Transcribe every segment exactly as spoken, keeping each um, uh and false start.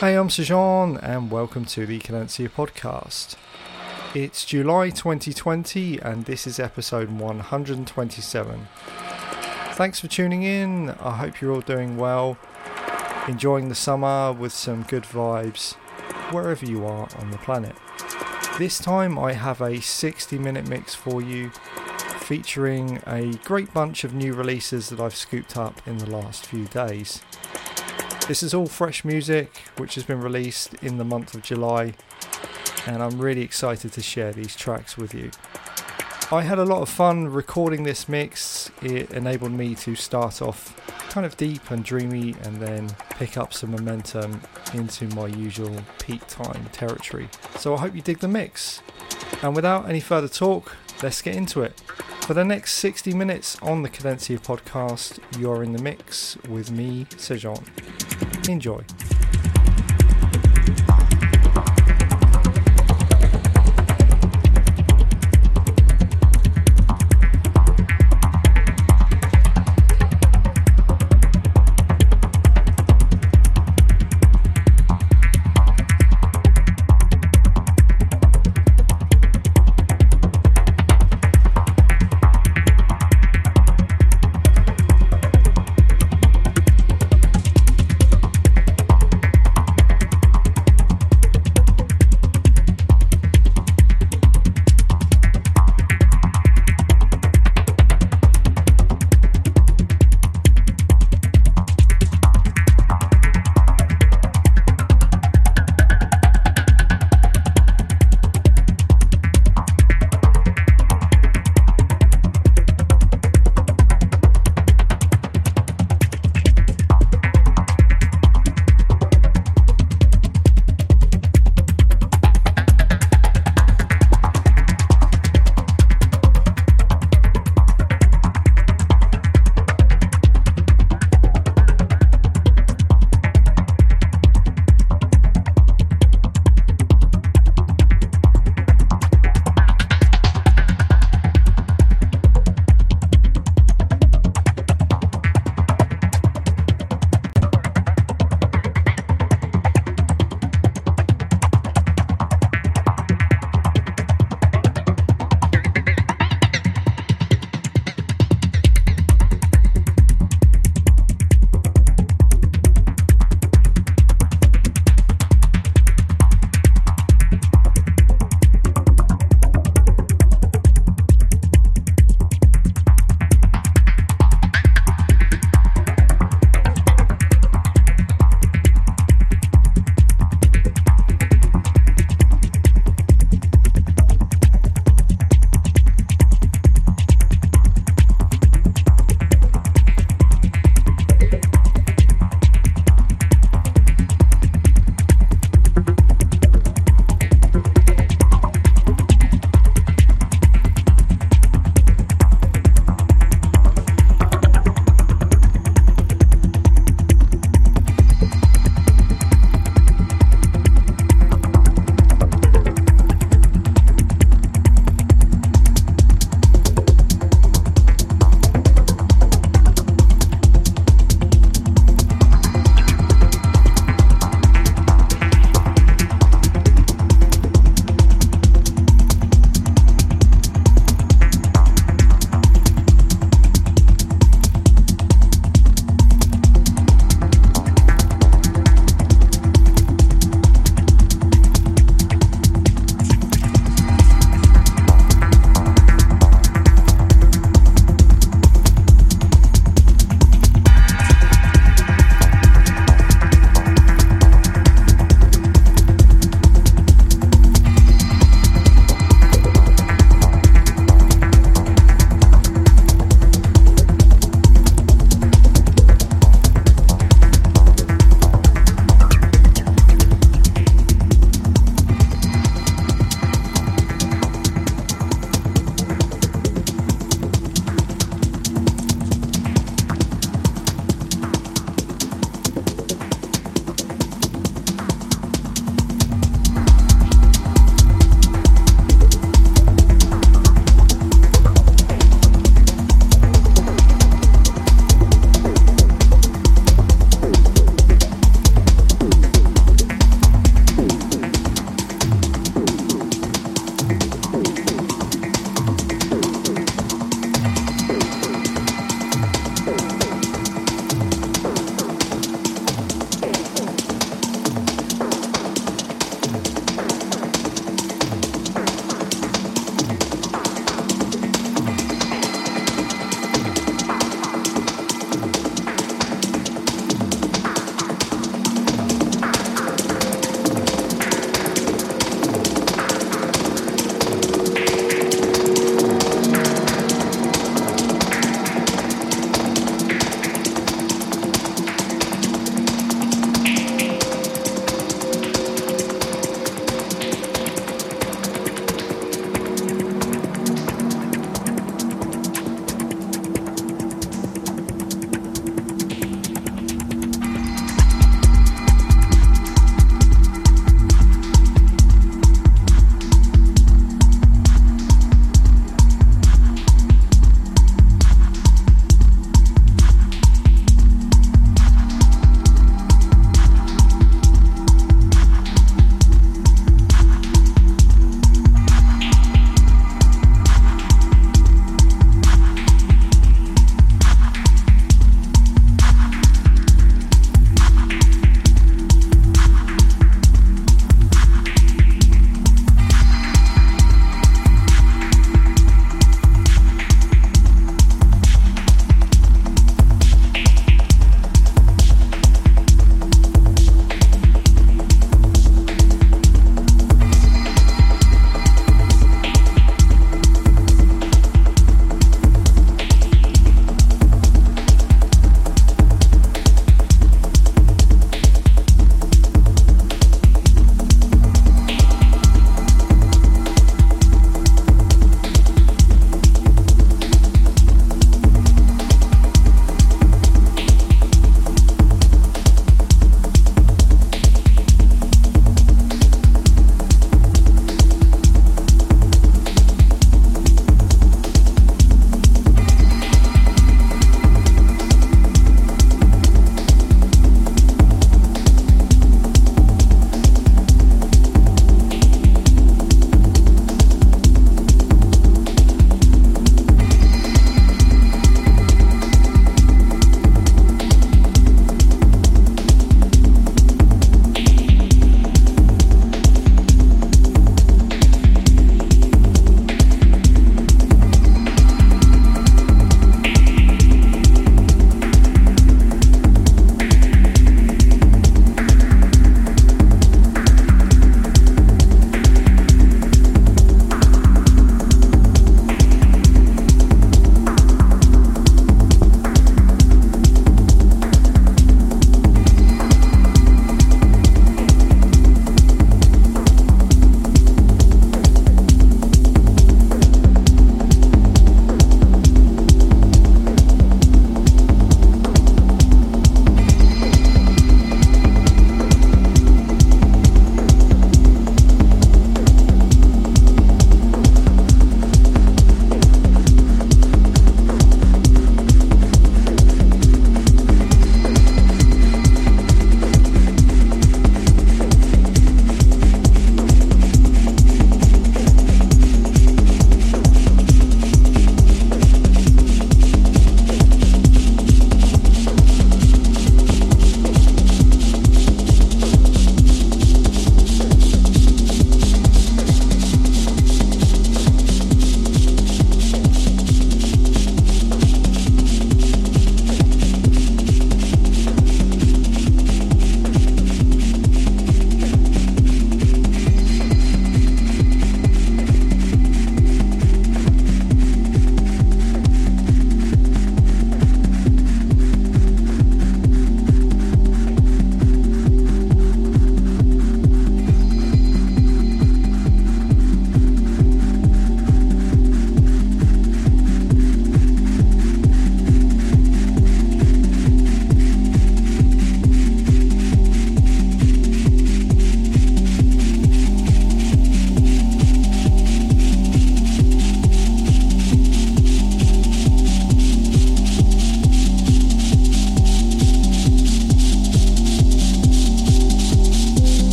Hey, I'm Sejon and welcome to the Kenensia Podcast. It's July twenty twenty and this is episode one hundred twenty-seven. Thanks for tuning in. I hope you're all doing well, enjoying the summer with some good vibes wherever you are on the planet. This time I have a sixty minute mix for you featuring a great bunch of new releases that I've scooped up in the last few days. This is all fresh music which has been released in the month of July, and I'm really excited to share these tracks with you. I had a lot of fun recording this mix. It enabled me to start off kind of deep and dreamy and then pick up some momentum into my usual peak time territory. So I hope you dig the mix. And without any further talk, let's get into it. For the next sixty minutes on the Cadencia Podcast, you're in the mix with me, Sejon. Enjoy.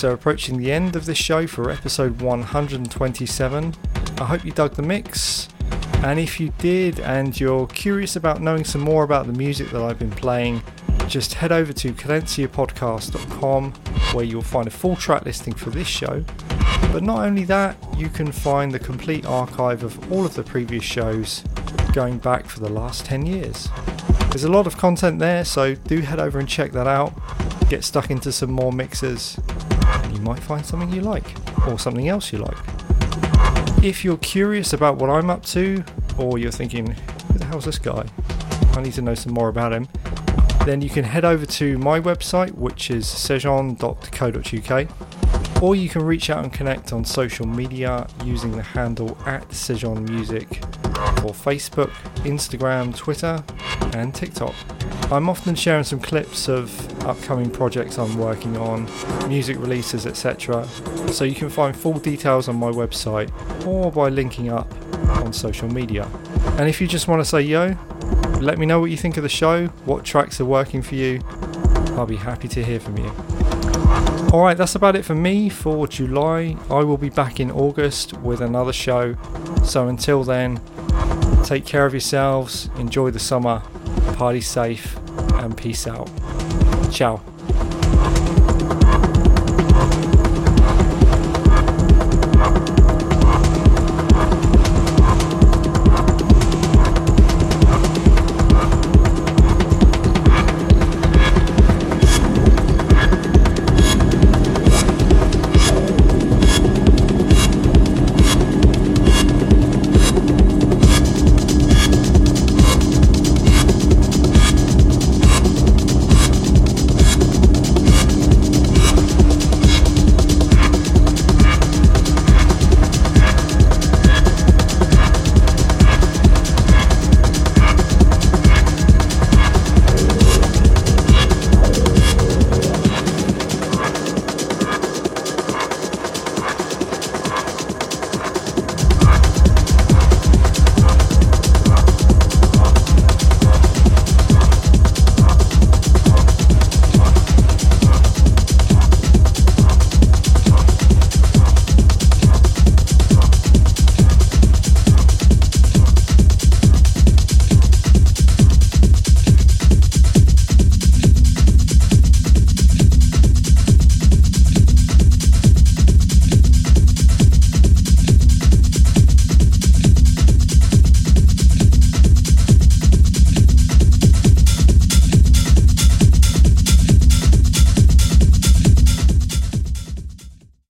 so approaching the end of this show for episode one hundred twenty-seven. I hope you dug the mix, and if you did and you're curious about knowing some more about the music that I've been playing, just head over to cadencia podcast dot com where you'll find a full track listing for this show. But not only that, you can find the complete archive of all of the previous shows going back for the last ten years. There's a lot of content there, so do head over and check that out. Get stuck into some more mixes and you might find something you like, or something else you like. If you're curious about what I'm up to, or you're thinking, who the hell's this guy? I need to know some more about him. Then you can head over to my website, which is sejon dot co dot uk, or you can reach out and connect on social media using the handle at Sejon Music for Facebook, Instagram, Twitter and TikTok. I'm often sharing some clips of upcoming projects I'm working on, music releases, et cetera. So you can find full details on my website or by linking up on social media. And if you just want to say yo, let me know what you think of the show, what tracks are working for you. I'll be happy to hear from you. Alright, that's about it for me for July. I will be back in August with another show. So until then, take care of yourselves, enjoy the summer, party safe, and peace out. Ciao.